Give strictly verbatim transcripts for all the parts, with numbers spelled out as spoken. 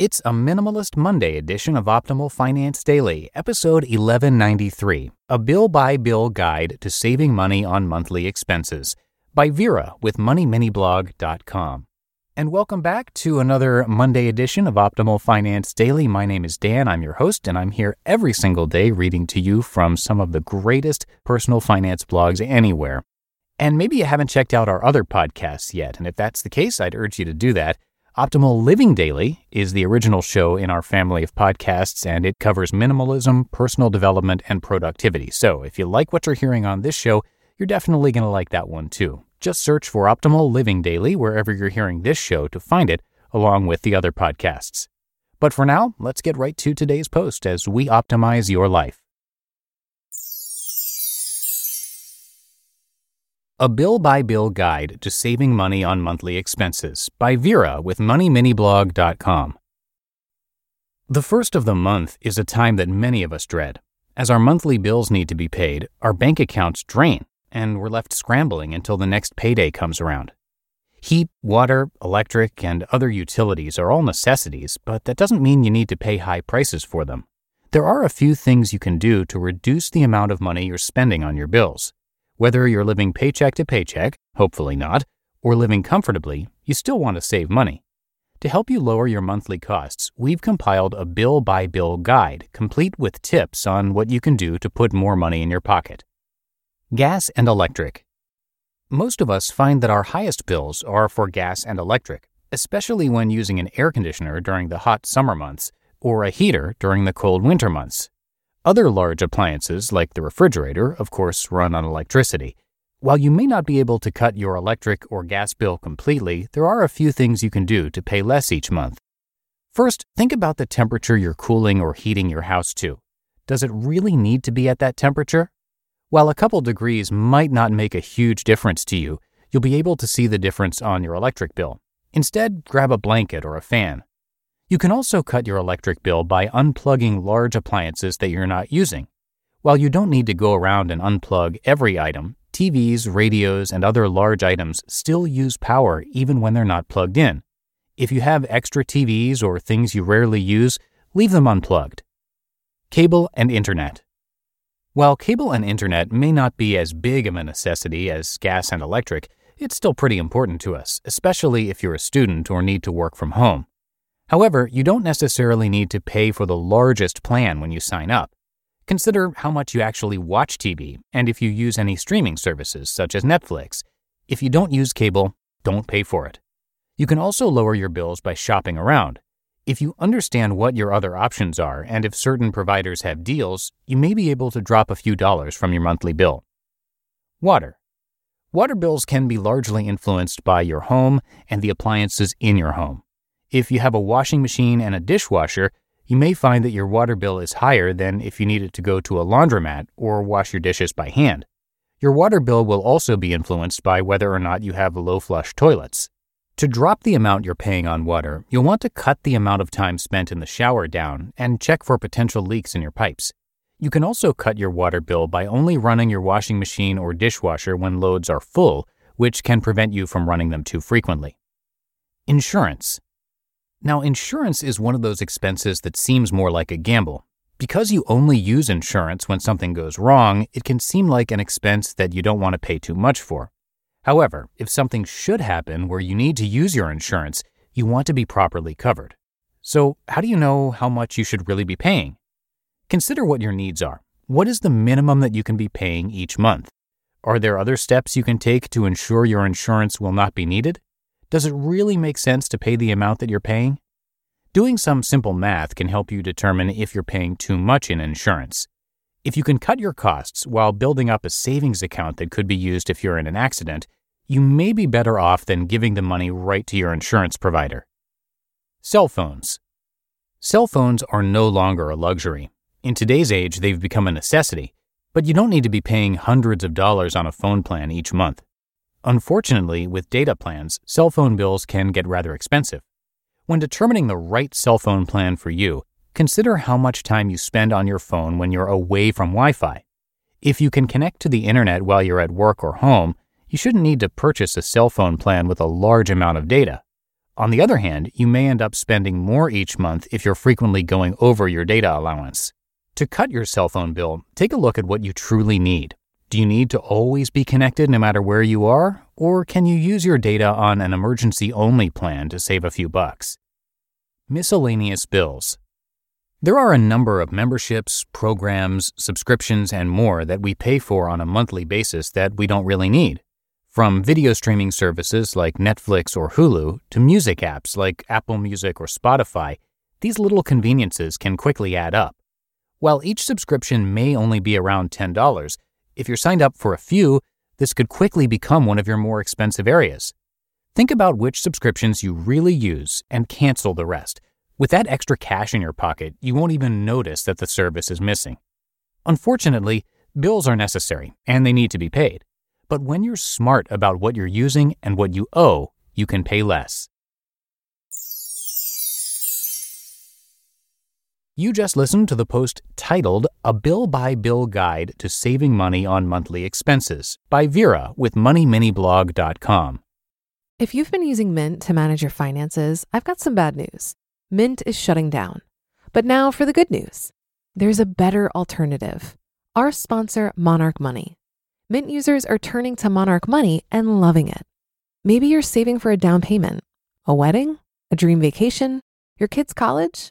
It's a Minimalist Monday edition of Optimal Finance Daily, episode eleven ninety-three, a bill-by-bill guide to saving money on monthly expenses, by Vera with money mini blog dot com. And welcome back to another Monday edition of Optimal Finance Daily. My name is Dan, I'm your host, and I'm here every single day reading to you from some of the greatest personal finance blogs anywhere. And maybe you haven't checked out our other podcasts yet, and if that's the case, I'd urge you to do that. Optimal Living Daily is the original show in our family of podcasts, and it covers minimalism, personal development, and productivity. So if you like what you're hearing on this show, you're definitely going to like that one too. Just search for Optimal Living Daily wherever you're hearing this show to find it, along with the other podcasts. But for now, let's get right to today's post as we optimize your life. A Bill-by-Bill Guide to Saving Money on Monthly Expenses by Vera with money mini blog dot com. The first of the month is a time that many of us dread. As our monthly bills need to be paid, our bank accounts drain, and we're left scrambling until the next payday comes around. Heat, water, electric, and other utilities are all necessities, but that doesn't mean you need to pay high prices for them. There are a few things you can do to reduce the amount of money you're spending on your bills. Whether you're living paycheck to paycheck, hopefully not, or living comfortably, you still want to save money. To help you lower your monthly costs, we've compiled a bill-by-bill guide, complete with tips on what you can do to put more money in your pocket. Gas and electric. Most of us find that our highest bills are for gas and electric, especially when using an air conditioner during the hot summer months or a heater during the cold winter months. Other large appliances, like the refrigerator, of course, run on electricity. While you may not be able to cut your electric or gas bill completely, there are a few things you can do to pay less each month. First, think about the temperature you're cooling or heating your house to. Does it really need to be at that temperature? While a couple degrees might not make a huge difference to you, you'll be able to see the difference on your electric bill. Instead, grab a blanket or a fan. You can also cut your electric bill by unplugging large appliances that you're not using. While you don't need to go around and unplug every item, T Vs, radios, and other large items still use power even when they're not plugged in. If you have extra T Vs or things you rarely use, leave them unplugged. Cable and internet. While cable and internet may not be as big of a necessity as gas and electric, it's still pretty important to us, especially if you're a student or need to work from home. However, you don't necessarily need to pay for the largest plan when you sign up. Consider how much you actually watch T V and if you use any streaming services such as Netflix. If you don't use cable, don't pay for it. You can also lower your bills by shopping around. If you understand what your other options are and if certain providers have deals, you may be able to drop a few dollars from your monthly bill. Water. Water bills can be largely influenced by your home and the appliances in your home. If you have a washing machine and a dishwasher, you may find that your water bill is higher than if you needed to go to a laundromat or wash your dishes by hand. Your water bill will also be influenced by whether or not you have low flush toilets. To drop the amount you're paying on water, you'll want to cut the amount of time spent in the shower down and check for potential leaks in your pipes. You can also cut your water bill by only running your washing machine or dishwasher when loads are full, which can prevent you from running them too frequently. Insurance. Now, insurance is one of those expenses that seems more like a gamble. Because you only use insurance when something goes wrong, it can seem like an expense that you don't want to pay too much for. However, if something should happen where you need to use your insurance, you want to be properly covered. So, how do you know how much you should really be paying? Consider what your needs are. What is the minimum that you can be paying each month? Are there other steps you can take to ensure your insurance will not be needed? Does it really make sense to pay the amount that you're paying? Doing some simple math can help you determine if you're paying too much in insurance. If you can cut your costs while building up a savings account that could be used if you're in an accident, you may be better off than giving the money right to your insurance provider. Cell phones. Cell phones are no longer a luxury. In today's age, they've become a necessity, but you don't need to be paying hundreds of dollars on a phone plan each month. Unfortunately, with data plans, cell phone bills can get rather expensive. When determining the right cell phone plan for you, consider how much time you spend on your phone when you're away from Wi-Fi. If you can connect to the internet while you're at work or home, you shouldn't need to purchase a cell phone plan with a large amount of data. On the other hand, you may end up spending more each month if you're frequently going over your data allowance. To cut your cell phone bill, take a look at what you truly need. Do you need to always be connected no matter where you are? Or can you use your data on an emergency-only plan to save a few bucks? Miscellaneous bills. There are a number of memberships, programs, subscriptions, and more that we pay for on a monthly basis that we don't really need. From video streaming services like Netflix or Hulu to music apps like Apple Music or Spotify, these little conveniences can quickly add up. While each subscription may only be around ten dollars, if you're signed up for a few, this could quickly become one of your more expensive areas. Think about which subscriptions you really use and cancel the rest. With that extra cash in your pocket, you won't even notice that the service is missing. Unfortunately, bills are necessary and they need to be paid. But when you're smart about what you're using and what you owe, you can pay less. You just listened to the post titled A Bill-by-Bill Guide to Saving Money on Monthly Expenses by Vera with money mini blog dot com. If you've been using Mint to manage your finances, I've got some bad news. Mint is shutting down. But now for the good news. There's a better alternative. Our sponsor, Monarch Money. Mint users are turning to Monarch Money and loving it. Maybe you're saving for a down payment, a wedding, a dream vacation, your kids' college.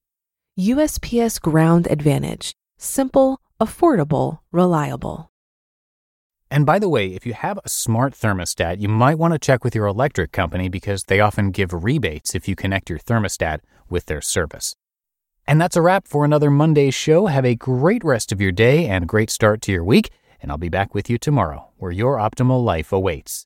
U S P S Ground Advantage. Simple, affordable, reliable. And by the way, if you have a smart thermostat, you might want to check with your electric company because they often give rebates if you connect your thermostat with their service. And that's a wrap for another Monday show. Have a great rest of your day and a great start to your week. And I'll be back with you tomorrow where your optimal life awaits.